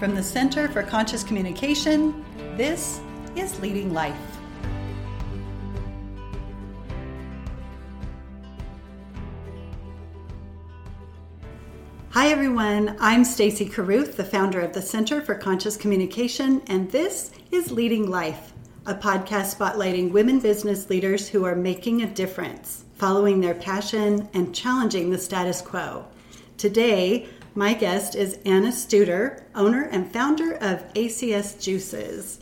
From the Center for Conscious Communication, this is Leading Life. Hi everyone, I'm Stacey Carruth, the founder of the Center for Conscious Communication, and this is Leading Life, a podcast spotlighting women business leaders who are making a difference, following their passion, and challenging the status quo. Today, my guest is Anna Studer, owner and founder of ACS Juices.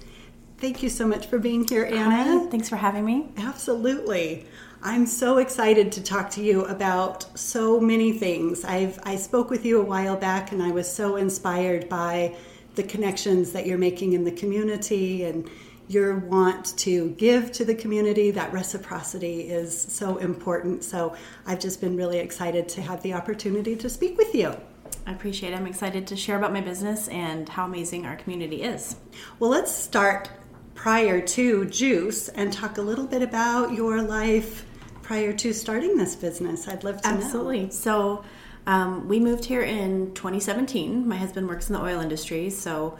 Thank you so much for being here, Anna. Hi, thanks for having me. Absolutely. I'm so excited to talk to you about so many things. I spoke with you a while back, and I was so inspired by the connections that you're making in the community and your want to give to the community. That reciprocity is so important. So I've just been really excited to have the opportunity to speak with you. I appreciate it. I'm excited to share about my business and how amazing our community is. Well, let's start prior to juice and talk a little bit about your life prior to starting this business. I'd love to know. Absolutely. So we moved here in 2017. My husband works in the oil industry, so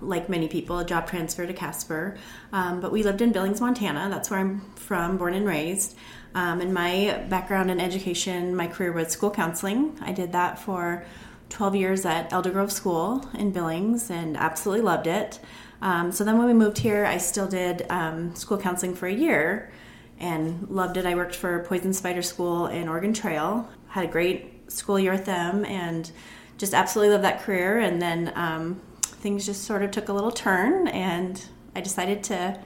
like many people, a job transfer to Casper. But we lived in Billings, Montana. That's where I'm from, born and raised. And my background in education, my career was school counseling. I did that for 12 years at Elder Grove School in Billings and absolutely loved it. So then when we moved here, I still did school counseling for a year and loved it. I worked for Poison Spider School in Oregon Trail, had a great school year with them, and just absolutely loved that career. And then things just sort of took a little turn, and I decided to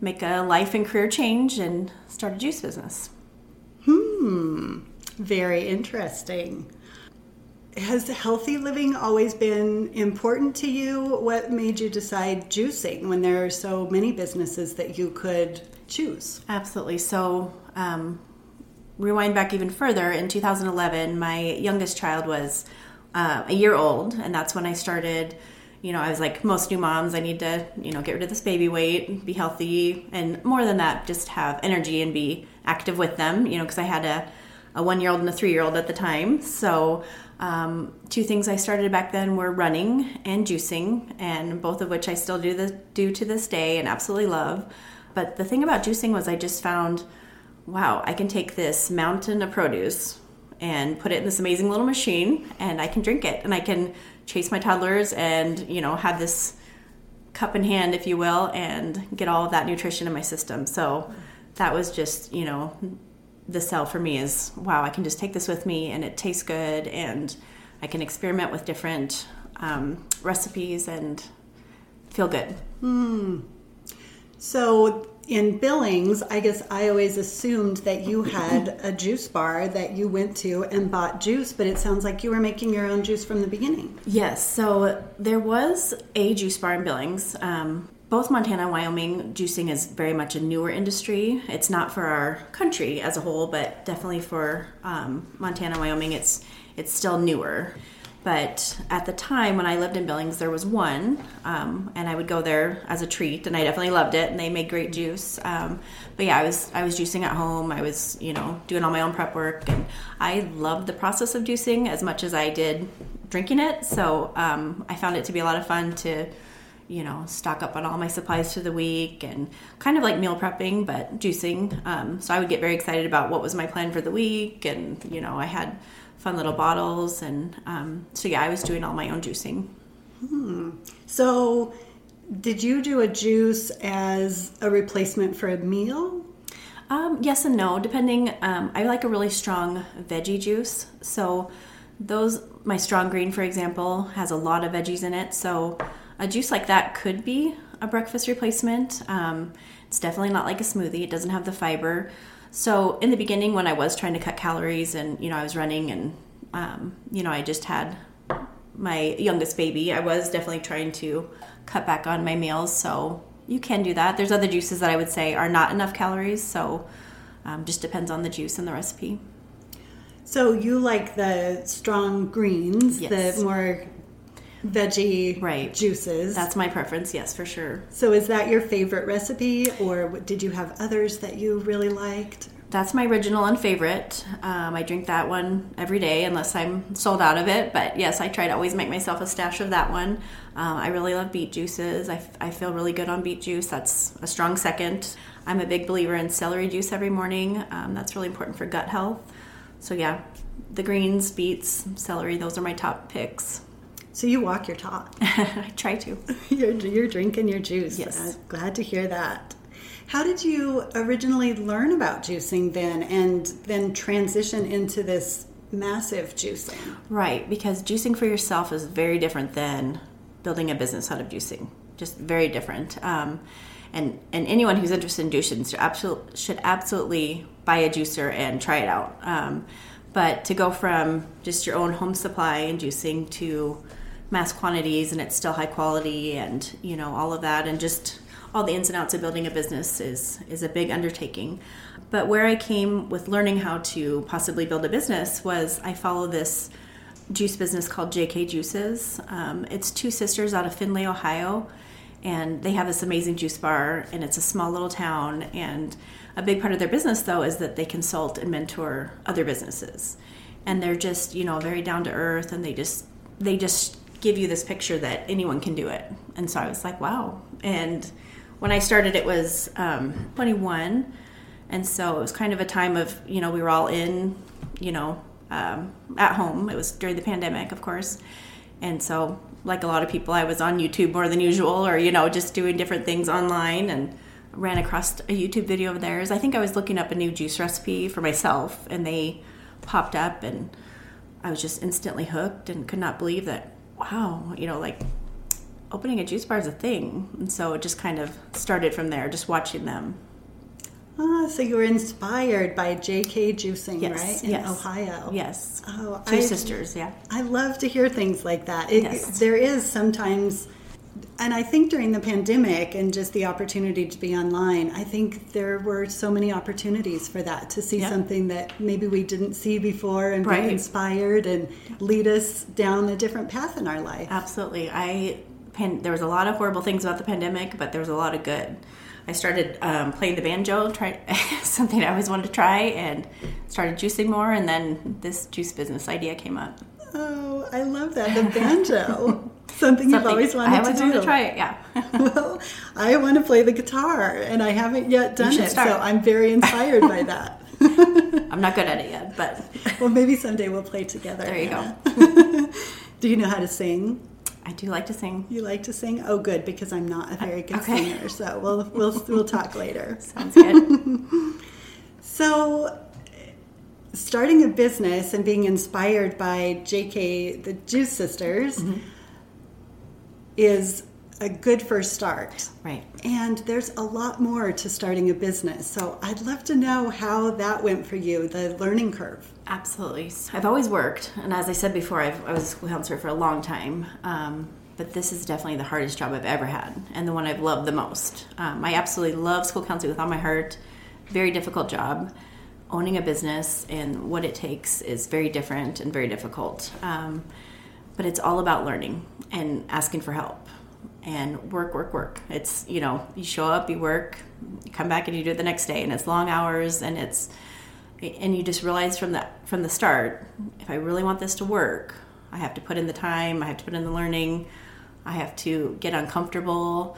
make a life and career change and start a juice business. Very interesting. Has healthy living always been important to you? What made you decide juicing when there are so many businesses that you could choose? Absolutely. So rewind back even further. In 2011, my youngest child was a year old, and that's when I started. You know, I was like most new moms, I need to, get rid of this baby weight, be healthy, and more than that, just have energy and be active with them, because I had a one-year-old and a three-year-old at the time. So two things I started back then were running and juicing, and both of which I still do to this day and absolutely love. But the thing about juicing was I just found, wow, I can take this mountain of produce and put it in this amazing little machine, and I can drink it, and I can chase my toddlers and, have this cup in hand, if you will, and get all of that nutrition in my system. So that was just, the sell for me is, wow, I can just take this with me and it tastes good and I can experiment with different recipes and feel good. So in Billings, I guess I always assumed that you had a juice bar that you went to and bought juice, but it sounds like you were making your own juice from the beginning. Yes, so there was a juice bar in Billings. Both Montana and Wyoming, juicing is very much a newer industry. It's not for our country as a whole, but definitely for Montana, Wyoming, it's still newer. But at the time when I lived in Billings, there was one, and I would go there as a treat, and I definitely loved it, and they made great juice. But yeah, I was juicing at home. I was, doing all my own prep work, and I loved the process of juicing as much as I did drinking it. So I found it to be a lot of fun to, stock up on all my supplies for the week and kind of like meal prepping, but juicing. So I would get very excited about what was my plan for the week, and, I had fun little bottles, and so yeah, I was doing all my own juicing. So did you do a juice as a replacement for a meal? Yes and no, depending. I like a really strong veggie juice, so my strong green, for example, has a lot of veggies in it, so a juice like that could be a breakfast replacement. It's definitely not like a smoothie. It doesn't have the fiber. So in the beginning, when I was trying to cut calories and, I was running and, I just had my youngest baby, I was definitely trying to cut back on my meals. So you can do that. There's other juices that I would say are not enough calories. So just depends on the juice and the recipe. So you like the strong greens, yes. The more veggie juices. That's my preference, yes, for sure. So is that your favorite recipe, or did you have others that you really liked? that's my original and favorite. I drink that one every day unless I'm sold out of it. But yes, I try to always make myself a stash of that one. I really love beet juices. I feel really good on beet juice. That's a strong second. I'm a big believer in celery juice every morning. That's really important for gut health. So yeah, the greens, beets, celery, those are my top picks. So you walk your talk. I try to. You're drinking your juice. Yes. I'm glad to hear that. How did you originally learn about juicing then and then transition into this massive juicing? Right, because juicing for yourself is very different than building a business out of juicing. Just very different. And anyone who's interested in juicing should absolutely buy a juicer and try it out. But to go from just your own home supply and juicing to mass quantities and it's still high quality and, you know, all of that and just all the ins and outs of building a business is a big undertaking. But where I came with learning how to possibly build a business was I follow this juice business called JK Juices. It's two sisters out of Findlay, Ohio, and they have this amazing juice bar, and it's a small little town. And a big part of their business, though, is that they consult and mentor other businesses. And they're just, you know, very down to earth, and they just give you this picture that anyone can do it. And so I was like, wow. And when I started, it was 21, and so it was kind of a time of, you know, we were all in, you know, at home. It was during the pandemic, of course, and so like a lot of people, I was on YouTube more than usual, or, you know, just doing different things online, and ran across a YouTube video of theirs. I think I was looking up a new juice recipe for myself, and they popped up, and I was just instantly hooked and could not believe that, wow, you know, like, opening a juice bar is a thing. And so it just kind of started from there, just watching them. Ah, so you were inspired by JK Juicing, yes, right? In yes. Ohio. Yes. Oh, two sisters, yeah. I love to hear things like that. Yes. There is sometimes, and I think during the pandemic and just the opportunity to be online, I think there were so many opportunities for that, to see something that maybe we didn't see before and be inspired and lead us down a different path in our life. Absolutely. There was a lot of horrible things about the pandemic, but there was a lot of good. I started playing the banjo, something I always wanted to try, and started juicing more, and then this juice business idea came up. Oh, I love that. The banjo. Something you've always wanted to do. I always wanted to try it, yeah. Well, I want to play the guitar, and I haven't yet done it, so I'm very inspired by that. I'm not good at it yet, but... Well, maybe someday we'll play together. There you go. Do you know how to sing? I do like to sing. You like to sing? Oh, good, because I'm not a very good singer, so we'll talk later. Sounds good. So, starting a business and being inspired by JK, the Juice Sisters, is a good first start. Right. And there's a lot more to starting a business, so I'd love to know how that went for you, the learning curve. Absolutely. I've always worked, and as I said before, I was a school counselor for a long time, but this is definitely the hardest job I've ever had, and the one I've loved the most. I absolutely love school counseling with all my heart. Very difficult job. Owning a business and what it takes is very different and very difficult, but it's all about learning and asking for help. And work. It's, you know, you show up, you work, you come back and you do it the next day, and it's long hours, and you just realize from the start, if I really want this to work, I have to put in the time, I have to put in the learning, I have to get uncomfortable,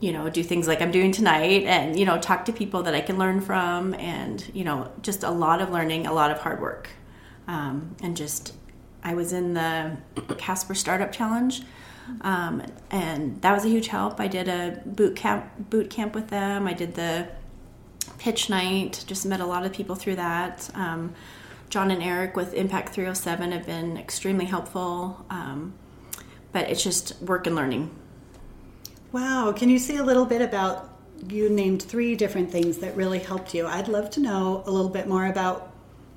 you know, do things like I'm doing tonight, and, you know, talk to people that I can learn from, and, you know, just a lot of learning, a lot of hard work. I was in the Casper Startup Challenge. And that was a huge help. I did a boot camp with them. I did the pitch night, just met a lot of people through that. John and Eric with Impact 307 have been extremely helpful. But it's just work and learning. Wow. Can you say a little bit about, you named three different things that really helped you. I'd love to know a little bit more about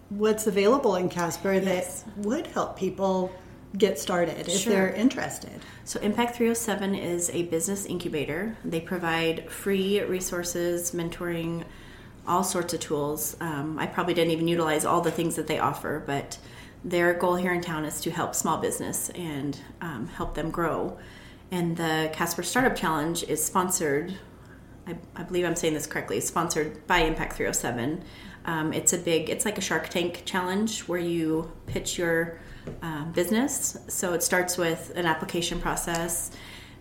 what's available in Casper that would help people get started if they're interested. So Impact 307 is a business incubator. They provide free resources, mentoring, all sorts of tools. I probably didn't even utilize all the things that they offer, but their goal here in town is to help small business and help them grow. And the Casper Startup Challenge is sponsored, I believe I'm saying this correctly, sponsored by Impact 307. It's like a Shark Tank challenge where you pitch your business. So it starts with an application process.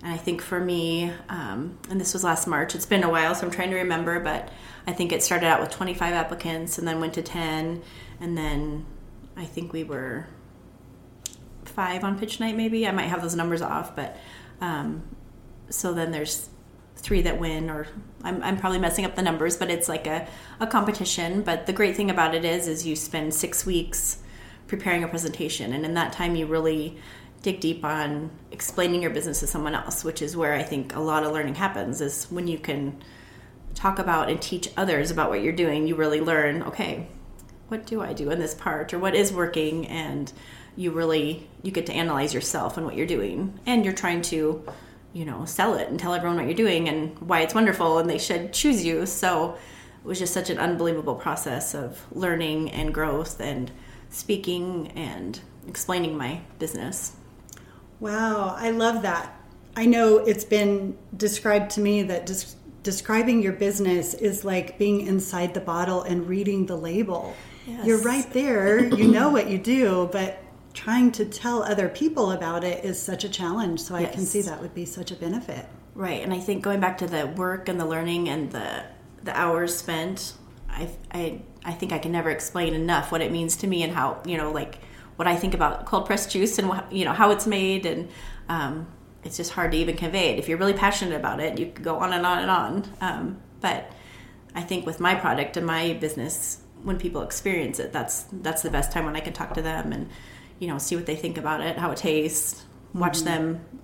And I think for me, and this was last March, it's been a while, so I'm trying to remember, but I think it started out with 25 applicants and then went to 10. And then I think we were 5 on pitch night, maybe. I might have those numbers off, but so then there's 3 that win, or I'm probably messing up the numbers, but it's like a competition. But the great thing about it is you spend 6 weeks preparing a presentation. And in that time, you really dig deep on explaining your business to someone else, which is where I think a lot of learning happens, is when you can talk about and teach others about what you're doing, you really learn, okay, what do I do in this part, or what is working? And you get to analyze yourself and what you're doing. And you're trying to, sell it and tell everyone what you're doing and why it's wonderful and they should choose you. So it was just such an unbelievable process of learning and growth and speaking and explaining my business. Wow, I love that. I know it's been described to me that describing your business is like being inside the bottle and reading the label. Yes. You're right there, you know what you do, but trying to tell other people about it is such a challenge. So yes. I can see that would be such a benefit. Right, and I think going back to the work and the learning and the hours spent, I think I can never explain enough what it means to me and how, what I think about cold pressed juice and how it's made, and it's just hard to even convey it. If you're really passionate about it, you could go on and on and on. But I think with my product and my business, when people experience it, that's the best time when I can talk to them and see what they think about it, how it tastes, watch mm-hmm.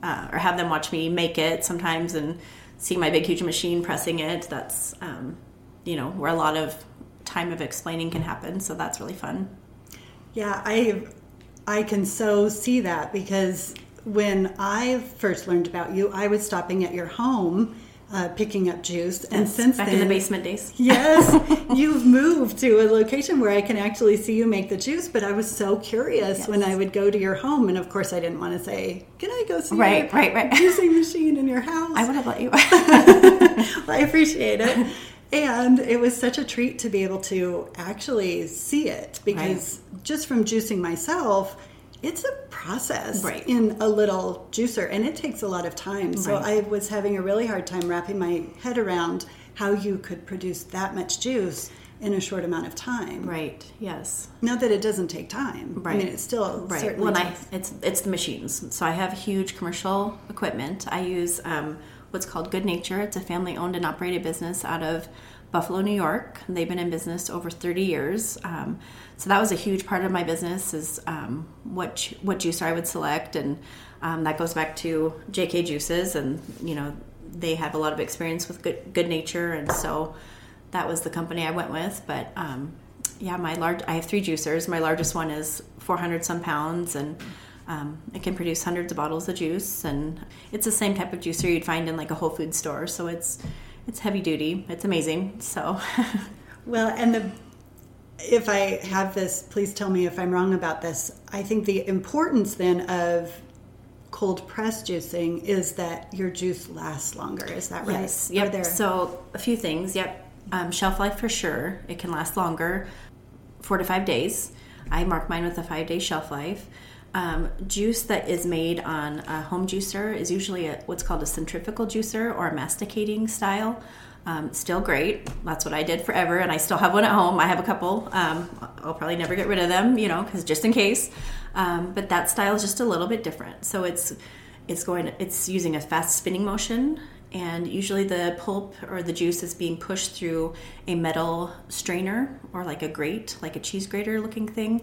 them or have them watch me make it sometimes, and see my big huge machine pressing it. That's where a lot of time of explaining can happen. So that's really fun. Yeah, I can so see that, because when I first learned about you, I was stopping at your home picking up juice. And since then... Back in the basement days. Yes. You've moved to a location where I can actually see you make the juice, but I was so curious yes. when I would go to your home. And of course, I didn't want to say, can I go see your juicing machine in your house? I would have let you. Well, I appreciate it. And it was such a treat to be able to actually see it, because right. just from juicing myself, it's a process right. in a little juicer, and it takes a lot of time. So right. I was having a really hard time wrapping my head around how you could produce that much juice in a short amount of time. Right, yes. Not that it doesn't take time. Right. I mean, it's still right. certainly... It's the machines. So I have huge commercial equipment. I use... what's called Good Nature. It's a family-owned and operated business out of Buffalo, New York. They've been in business over 30 years. So that was a huge part of my business, is what juicer I would select. And that goes back to JK Juices. And, they have a lot of experience with Good Nature. And so that was the company I went with. But, I have 3 juicers. My largest one is 400-some pounds. And... it can produce hundreds of bottles of juice, and it's the same type of juicer you'd find in like a Whole Foods store. So it's heavy duty. It's amazing. So, well, and if I have this, please tell me if I'm wrong about this. I think the importance then of cold press juicing is that your juice lasts longer. Is that right? Yes. Yep. So a few things. Yep. Shelf life for sure. It can last longer, 4 to 5 days. I mark mine with a 5-day shelf life. Juice that is made on a home juicer is usually what's called a centrifugal juicer or a masticating style. Still great. That's what I did forever, and I still have one at home. I have a couple. I'll probably never get rid of them, because just in case. But that style is just a little bit different. So it's using a fast spinning motion, and usually the pulp or the juice is being pushed through a metal strainer or like a grate, like a cheese grater looking thing.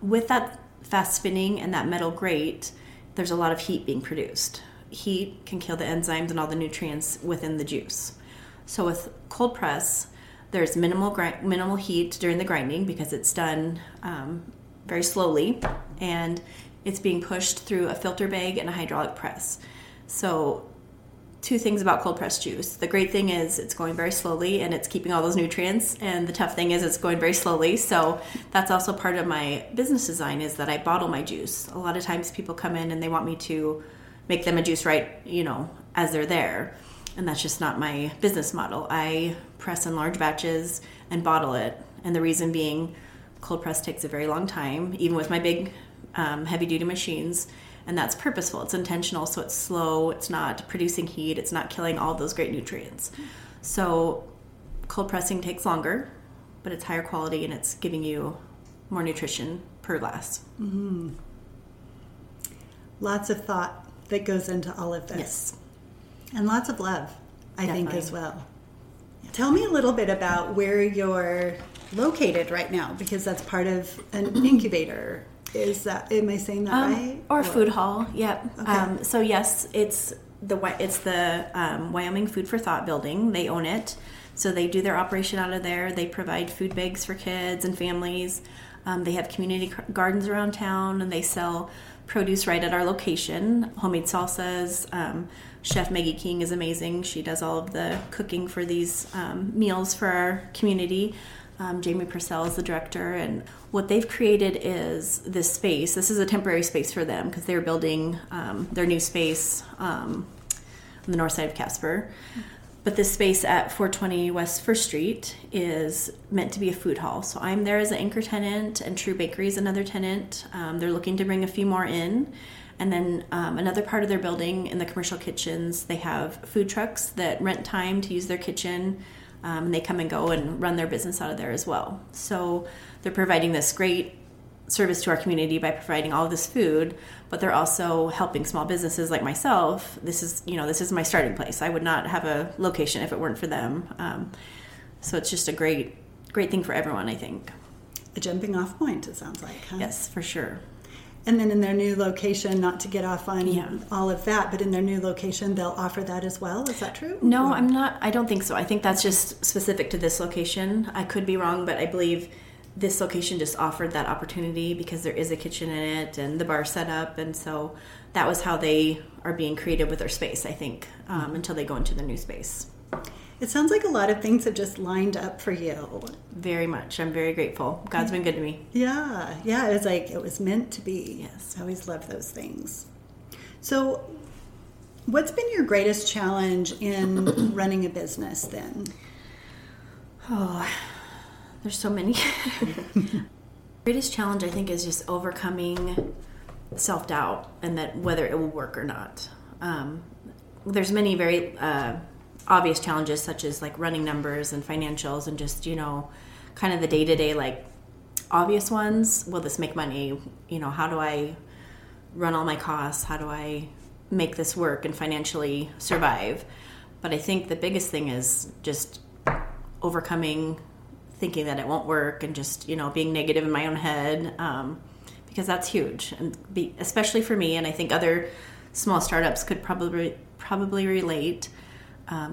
With that fast spinning and that metal grate, there's a lot of heat being produced. Heat can kill the enzymes and all the nutrients within the juice. So with cold press, there's minimal heat during the grinding, because it's done very slowly, and it's being pushed through a filter bag and a hydraulic press. So 2 things about cold pressed juice. The great thing is it's going very slowly and it's keeping all those nutrients, and the tough thing is it's going very slowly. So that's also part of my business design, is that I bottle my juice. A lot of times people come in and they want me to make them a juice right, as they're there. And that's just not my business model. I press in large batches and bottle it And the reason being, cold press takes a very long time, even with my big heavy duty machines. And that's purposeful. It's intentional. So it's slow. It's not producing heat. It's not killing all those great nutrients. So cold pressing takes longer, but it's higher quality and it's giving you more nutrition per glass. Mm-hmm. Lots of thought that goes into all of this. Yes. And lots of love, I think, as well. Tell me a little bit about where you're located right now, because that's part of an incubator. Is that, am I saying that right? Or food hall, yep. Okay. So yes, it's the Wyoming Food for Thought building. They own it. So they do their operation out of there. They provide food bags for kids and families. They have community gardens around town, and they sell produce right at our location, homemade salsas. Chef Maggie King is amazing. She does all of the cooking for these meals for our community. Jamie Purcell is the director, and what they've created is this space. This is a temporary space for them because they're building their new space on the north side of Casper. But this space at 420 West 1st Street is meant to be a food hall. So I'm there as an anchor tenant, and True Bakery is another tenant. They're looking to bring a few more in. And then another part of their building, in the commercial kitchens, they have food trucks that rent time to use their kitchen. And they come and go and run their business out of there as well. So they're providing this great service to our community by providing all of this food, but they're also helping small businesses like myself. This is my starting place. I would not have a location if it weren't for them. So it's just a great, great thing for everyone, I think. A jumping off point, it sounds like, huh? Yes, for sure. And then in their new location, not to get off on all of that, but in their new location, they'll offer that as well. Is that true? No, I'm not. I don't think so. I think that's just specific to this location. I could be wrong, but I believe this location just offered that opportunity because there is a kitchen in it and the bar set up. And so that was how they are being creative with their space, I think, until they go into the new space. It sounds like a lot of things have just lined up for you. Very much. I'm very grateful. God's been good to me. Yeah. Yeah. It was like it was meant to be. Yes. I always love those things. So what's been your greatest challenge in running a business then? Oh, there's so many. Greatest challenge, I think, is just overcoming self-doubt and that whether it will work or not. There's many very... obvious challenges such as like running numbers and financials and just, kind of the day-to-day, like obvious ones. Will this make money? How do I run all my costs? How do I make this work and financially survive? But I think the biggest thing is just overcoming thinking that it won't work and just, being negative in my own head, because that's huge, and especially for me. And I think other small startups could probably relate.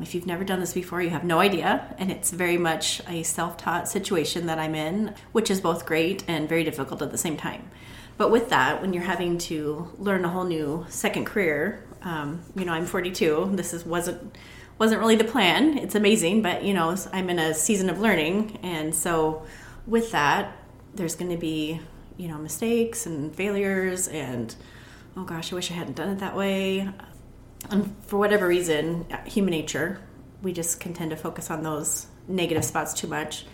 If you've never done this before, you have no idea, and it's very much a self-taught situation that I'm in, which is both great and very difficult at the same time. But with that, when you're having to learn a whole new second career, I'm 42. This wasn't really the plan. It's amazing, but I'm in a season of learning, and so with that, there's going to be mistakes and failures, and oh gosh, I wish I hadn't done it that way. And for whatever reason, human nature, we just can tend to focus on those negative spots too much.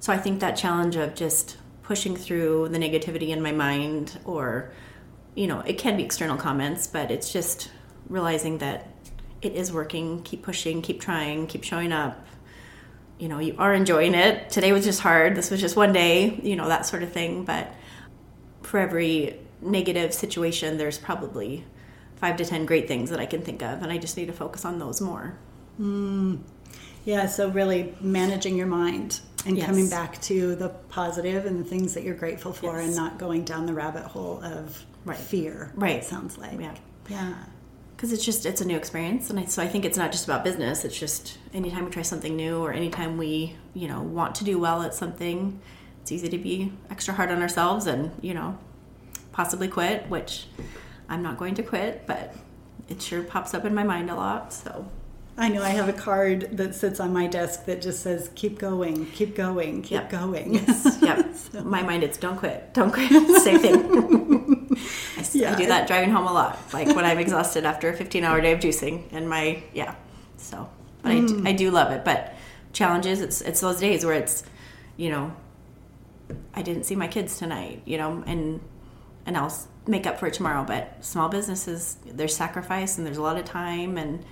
So I think that challenge of just pushing through the negativity in my mind, or, it can be external comments, but it's just realizing that it is working. Keep pushing, keep trying, keep showing up. You are enjoying it. Today was just hard. This was just one day, that sort of thing. But for every negative situation, there's probably 5 to 10 great things that I can think of, and I just need to focus on those more. Yeah, so really managing your mind and coming back to the positive and the things that you're grateful for, and not going down the rabbit hole of fear, it sounds like. Yeah. Because it's a new experience, and so I think it's not just about business. It's just anytime we try something new, or anytime we, want to do well at something, it's easy to be extra hard on ourselves and, possibly quit, which... I'm not going to quit, but it sure pops up in my mind a lot. So I know I have a card that sits on my desk that just says, keep going, keep going, keep going. Yes, yep. So. My mind, it's don't quit, don't quit. Same thing. I do that driving home a lot, like when I'm exhausted after a 15-hour day of juicing. And but I do love it. But challenges, it's those days where it's, I didn't see my kids tonight, you know, and I'll make up for it tomorrow. But small businesses, there's sacrifice and there's a lot of time, and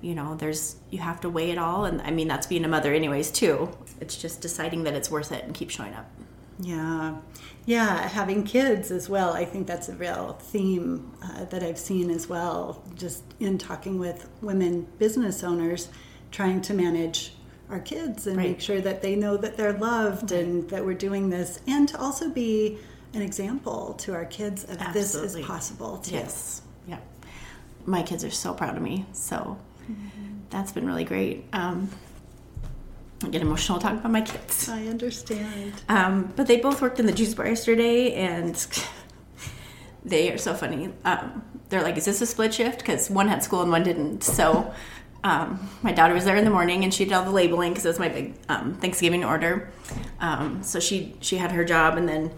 you know, there's, you have to weigh it all. And I mean, that's being a mother anyways too. It's just deciding that it's worth it and keep showing up. Yeah. Yeah. Having kids as well. I think that's a real theme that I've seen as well, just in talking with women business owners, trying to manage our kids and make sure that they know that they're loved and that we're doing this, and to also be an example to our kids of this is possible too. Yes. Yeah. My kids are so proud of me. So that's been really great. I get emotional talking about my kids. I understand. But they both worked in the juice bar yesterday, and they are so funny. They're like, is this a split shift? Because one had school and one didn't. So my daughter was there in the morning, and she did all the labeling because it was my big Thanksgiving order. So she had her job, and then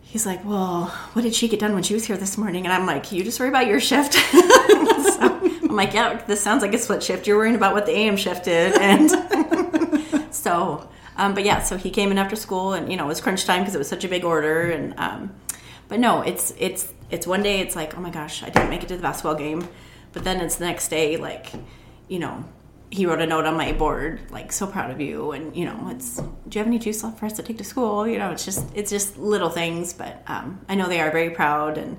he's like, well, what did she get done when she was here this morning? And I'm like, you just worry about your shift. So I'm like, yeah, this sounds like a split shift. You're worrying about what the AM shift did. But yeah, so he came in after school, and you know, it was crunch time because it was such a big order. And but no, it's one day it's like, oh my gosh, I didn't make it to the basketball game, but then it's the next day, like, you know, he wrote a note on my board like, so proud of you, and you know, it's, do you have any juice left for us to take to school? You know, it's just little things, but I know they are very proud, and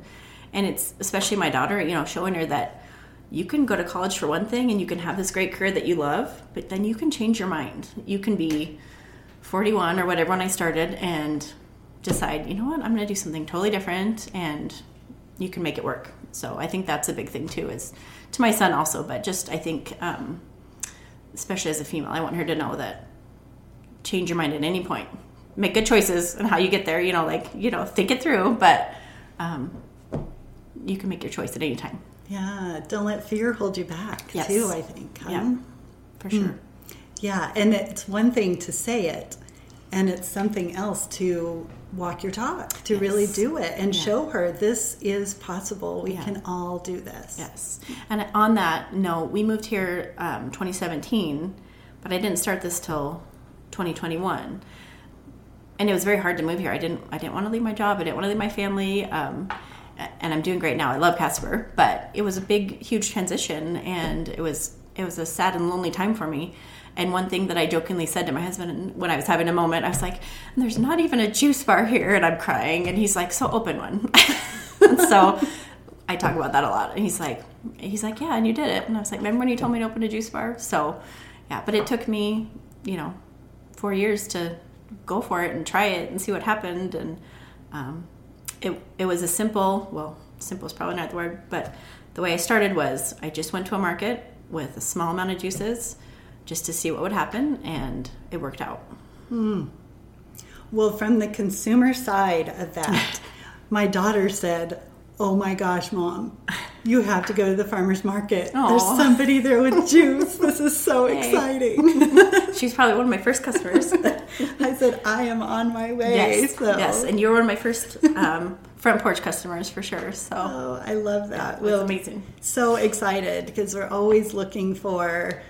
it's especially my daughter, you know, showing her that you can go to college for one thing and you can have this great career that you love, but then you can change your mind. You can be 41 or whatever when I started and decide, you know what, I'm going to do something totally different, and you can make it work. So I think that's a big thing too, is to my son also, but just I think, especially as a female, I want her to know that change your mind at any point. Make good choices on how you get there, you know, like, you know, think it through, but you can make your choice at any time. Yeah, don't let fear hold you back, too, I think. Yeah, for sure. Yeah, and it's one thing to say it, and it's something else to walk your talk, to really do it, and show her this is possible. We can all do this. Yes, and on that note, we moved here 2017, but I didn't start this till 2021. And it was very hard to move here. I didn't want to leave my job. I didn't want to leave my family. And I'm doing great now. I love Casper, but it was a big, huge transition, and it was a sad and lonely time for me. And one thing that I jokingly said to my husband when I was having a moment, I was like, "There's not even a juice bar here," and I'm crying, and he's like, "So open one." So I talk about that a lot, and he's like, "Yeah, and you did it," and I was like, "Remember when you told me to open a juice bar?" So yeah, but it took me, you know, 4 years to go for it and try it and see what happened, and It was a simple, well, simple is probably not the word, but the way I started was I just went to a market with a small amount of juices just to see what would happen, and it worked out. Well, from the consumer side of that, my daughter said, "Oh my gosh, Mom, you have to go to the farmer's market. Aww. There's somebody there with juice. This is so exciting." She's probably one of my first customers. I said, "I am on my way." Yes, so. Yes, and you were one of my first front porch customers for sure. So I love that. Yeah, well, amazing. So excited because we're always looking for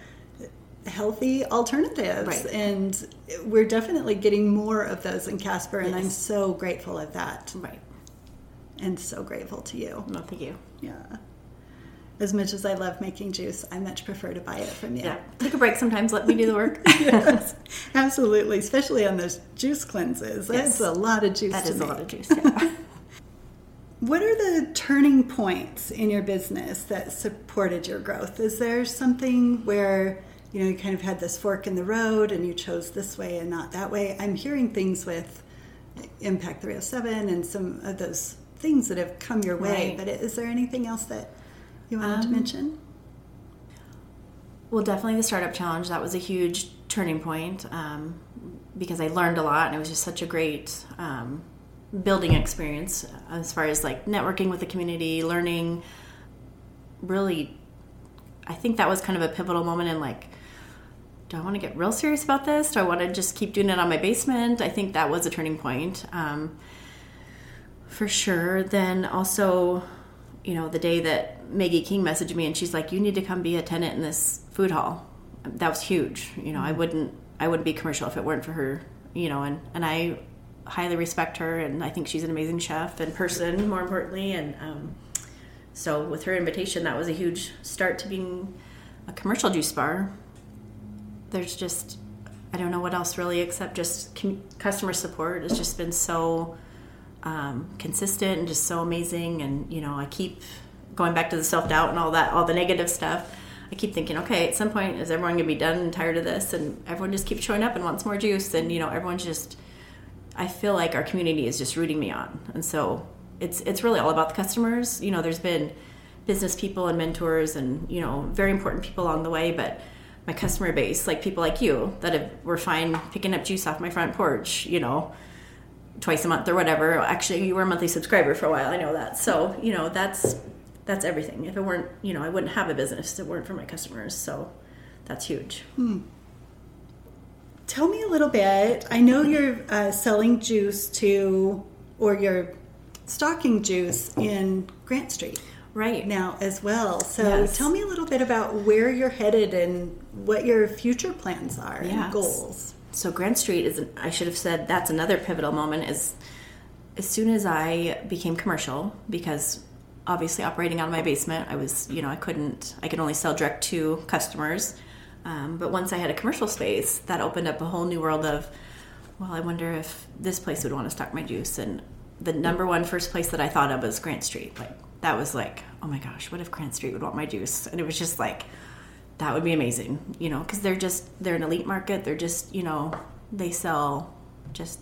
healthy alternatives, and we're definitely getting more of those in Casper, and I'm so grateful of that. Right. And so grateful to you. No, thank you. Yeah. As much as I love making juice, I much prefer to buy it from you. Yeah. Take a break sometimes. Let me do the work. Yes, absolutely. Especially on those juice cleanses. That's a lot of juice to make. That is a lot of juice, yeah. What are the turning points in your business that supported your growth? Is there something where, you know, you kind of had this fork in the road and you chose this way and not that way? I'm hearing things with Impact 307 and some of those things that have come your way, but is there anything else that you wanted to mention? Well, definitely the Startup Challenge. That was a huge turning point because I learned a lot, and it was just such a great building experience as far as like networking with the community, learning. Really, I think that was kind of a pivotal moment in like, do I want to get real serious about this? Do I want to just keep doing it on my basement? I think that was a turning point. For sure. Then also, you know, the day that Maggie King messaged me and she's like, "You need to come be a tenant in this food hall." That was huge. You know, I wouldn't be commercial if it weren't for her, you know, and I highly respect her, and I think she's an amazing chef and person, more importantly. And so with her invitation, that was a huge start to being a commercial juice bar. There's just, I don't know what else really except just customer support has just been so consistent and just so amazing. And, you know, I keep going back to the self-doubt and all that, all the negative stuff. I keep thinking, okay, at some point, is everyone going to be done and tired of this? And everyone just keeps showing up and wants more juice. And, you know, everyone's just, I feel like our community is just rooting me on. And so it's really all about the customers. You know, there's been business people and mentors and, you know, very important people along the way. But my customer base, like people like you that were fine picking up juice off my front porch, you know, twice a month or whatever. Actually, you were a monthly subscriber for a while. I know that. So, you know, that's everything. If it weren't, you know, I wouldn't have a business if it weren't for my customers. So that's huge. Tell me a little bit. I know you're selling juice you're stocking juice in Grant Street right now as well. So Tell me a little bit about where you're headed and what your future plans are and goals. So Grant Street is, I should have said, that's another pivotal moment, is as soon as I became commercial, because obviously operating out of my basement, I was, you know, I could only sell direct to customers. But once I had a commercial space, that opened up a whole new world of, well, I wonder if this place would want to stock my juice. And the number one first place that I thought of was Grant Street. Like, that was like, oh my gosh, what if Grant Street would want my juice? And it was just like, that would be amazing, you know, because they're an elite market. They're just, you know, they sell just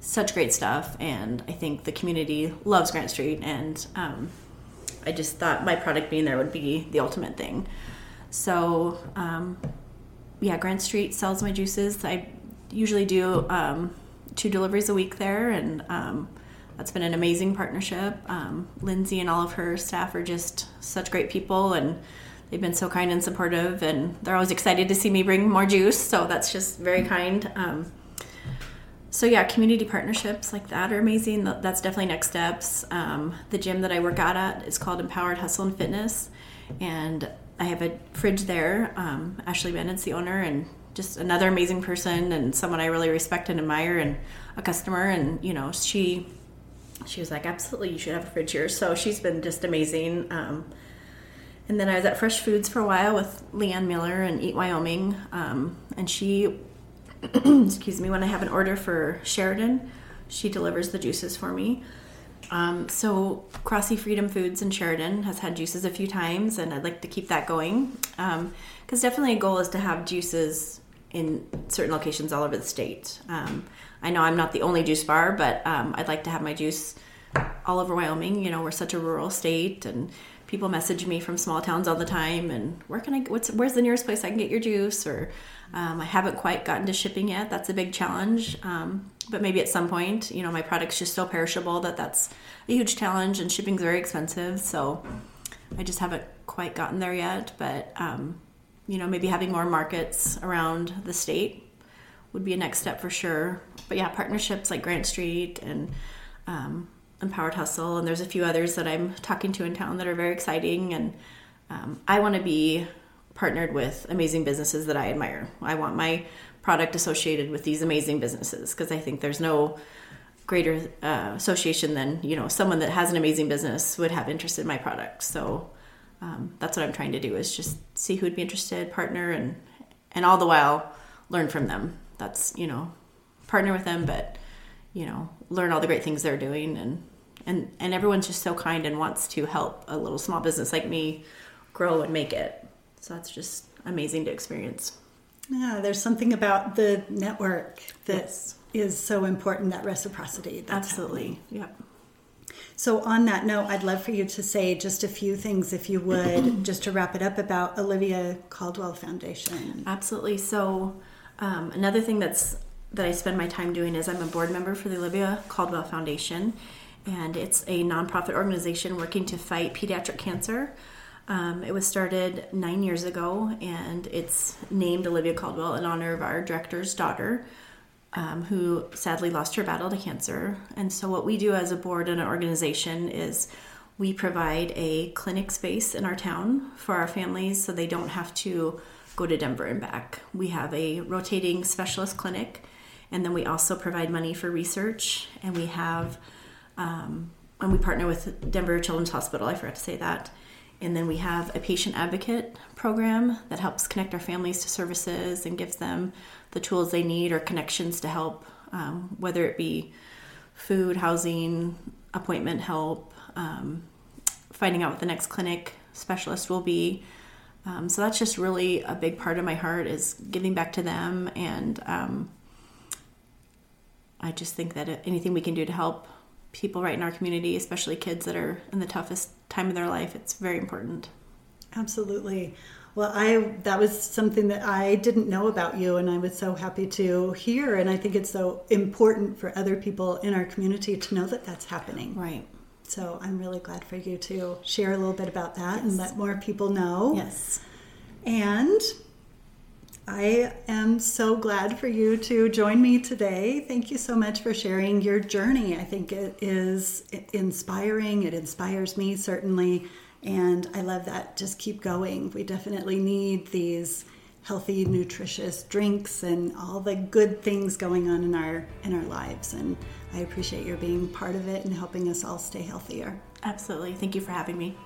such great stuff. And I think the community loves Grant Street. And I just thought my product being there would be the ultimate thing. So, Grant Street sells my juices. I usually do 2 deliveries a week there, and that's been an amazing partnership. Lindsay and all of her staff are just such great people, and they've been so kind and supportive, and they're always excited to see me bring more juice, so that's just very kind. Community partnerships like that are amazing. That's definitely next steps. The gym that I work out at is called Empowered Hustle and Fitness, and I have a fridge there. Ashley Bennett's the owner, and just another amazing person and someone I really respect and admire, and a customer. And, you know, she was like, absolutely, you should have a fridge here. So she's been just amazing. And then I was at Fresh Foods for a while with Leanne Miller and Eat Wyoming. And she, excuse me, when I have an order for Sheridan, she delivers the juices for me. So Crossy Freedom Foods in Sheridan has had juices a few times, and I'd like to keep that going. Because definitely a goal is to have juices in certain locations all over the state. I know I'm not the only juice bar, but I'd like to have my juice all over Wyoming. You know, we're such a rural state, and people message me from small towns all the time, and where's the nearest place I can get your juice? Or I haven't quite gotten to shipping yet. That's a big challenge, but maybe at some point. You know, my product's just so perishable that's a huge challenge, and shipping's very expensive, so I just haven't quite gotten there yet. But you know, maybe having more markets around the state would be a next step for sure. But yeah, partnerships like Grant Street and Empowered Hustle, and there's a few others that I'm talking to in town that are very exciting. And I want to be partnered with amazing businesses that I admire. I want my product associated with these amazing businesses, because I think there's no greater association than, you know, someone that has an amazing business would have interest in my product. So that's what I'm trying to do, is just see who would be interested, partner, and all the while learn from them. That's, you know, partner with them, but, you know, learn all the great things they're doing. And everyone's just so kind and wants to help a little small business like me grow and make it. So that's just amazing to experience. Yeah, there's something about the network that is so important, that reciprocity. That's absolutely happening. Yep. So on that note, I'd love for you to say just a few things, if you would, just to wrap it up, about Olivia Caldwell Foundation. Absolutely. So another thing that I spend my time doing is I'm a board member for the Olivia Caldwell Foundation, and it's a nonprofit organization working to fight pediatric cancer. It was started 9 years ago, and it's named Olivia Caldwell in honor of our director's daughter, who sadly lost her battle to cancer. And so what we do as a board and an organization is we provide a clinic space in our town for our families so they don't have to go to Denver and back. We have a rotating specialist clinic, And then we also provide money for research, and we have, and we partner with Denver Children's Hospital. I forgot to say that. And then we have a patient advocate program that helps connect our families to services and gives them the tools they need or connections to help, whether it be food, housing, appointment help, finding out what the next clinic specialist will be. So that's just really a big part of my heart, is giving back to them. And I just think that anything we can do to help people right in our community, especially kids that are in the toughest time of their life, it's very important. Absolutely. Well, that was something that I didn't know about you, and I was so happy to hear. And I think it's so important for other people in our community to know that that's happening. Right. So I'm really glad for you to share a little bit about that. Yes. And let more people know. Yes. And I am so glad for you to join me today. Thank you so much for sharing your journey. I think it is inspiring. It inspires me, certainly. And I love that. Just keep going. We definitely need these healthy, nutritious drinks and all the good things going on in our lives. And I appreciate your being part of it and helping us all stay healthier. Absolutely. Thank you for having me.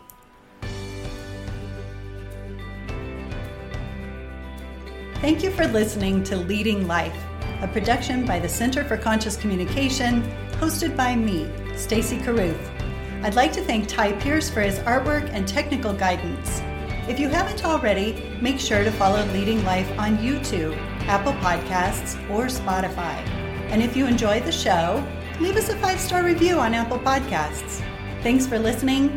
Thank you for listening to Leading Life, a production by the Center for Conscious Communication, hosted by me, Stacey Carruth. I'd like to thank Ty Pierce for his artwork and technical guidance. If you haven't already, make sure to follow Leading Life on YouTube, Apple Podcasts, or Spotify. And if you enjoy the show, leave us a 5-star review on Apple Podcasts. Thanks for listening,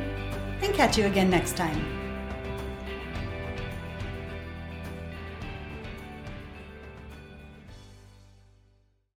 and catch you again next time.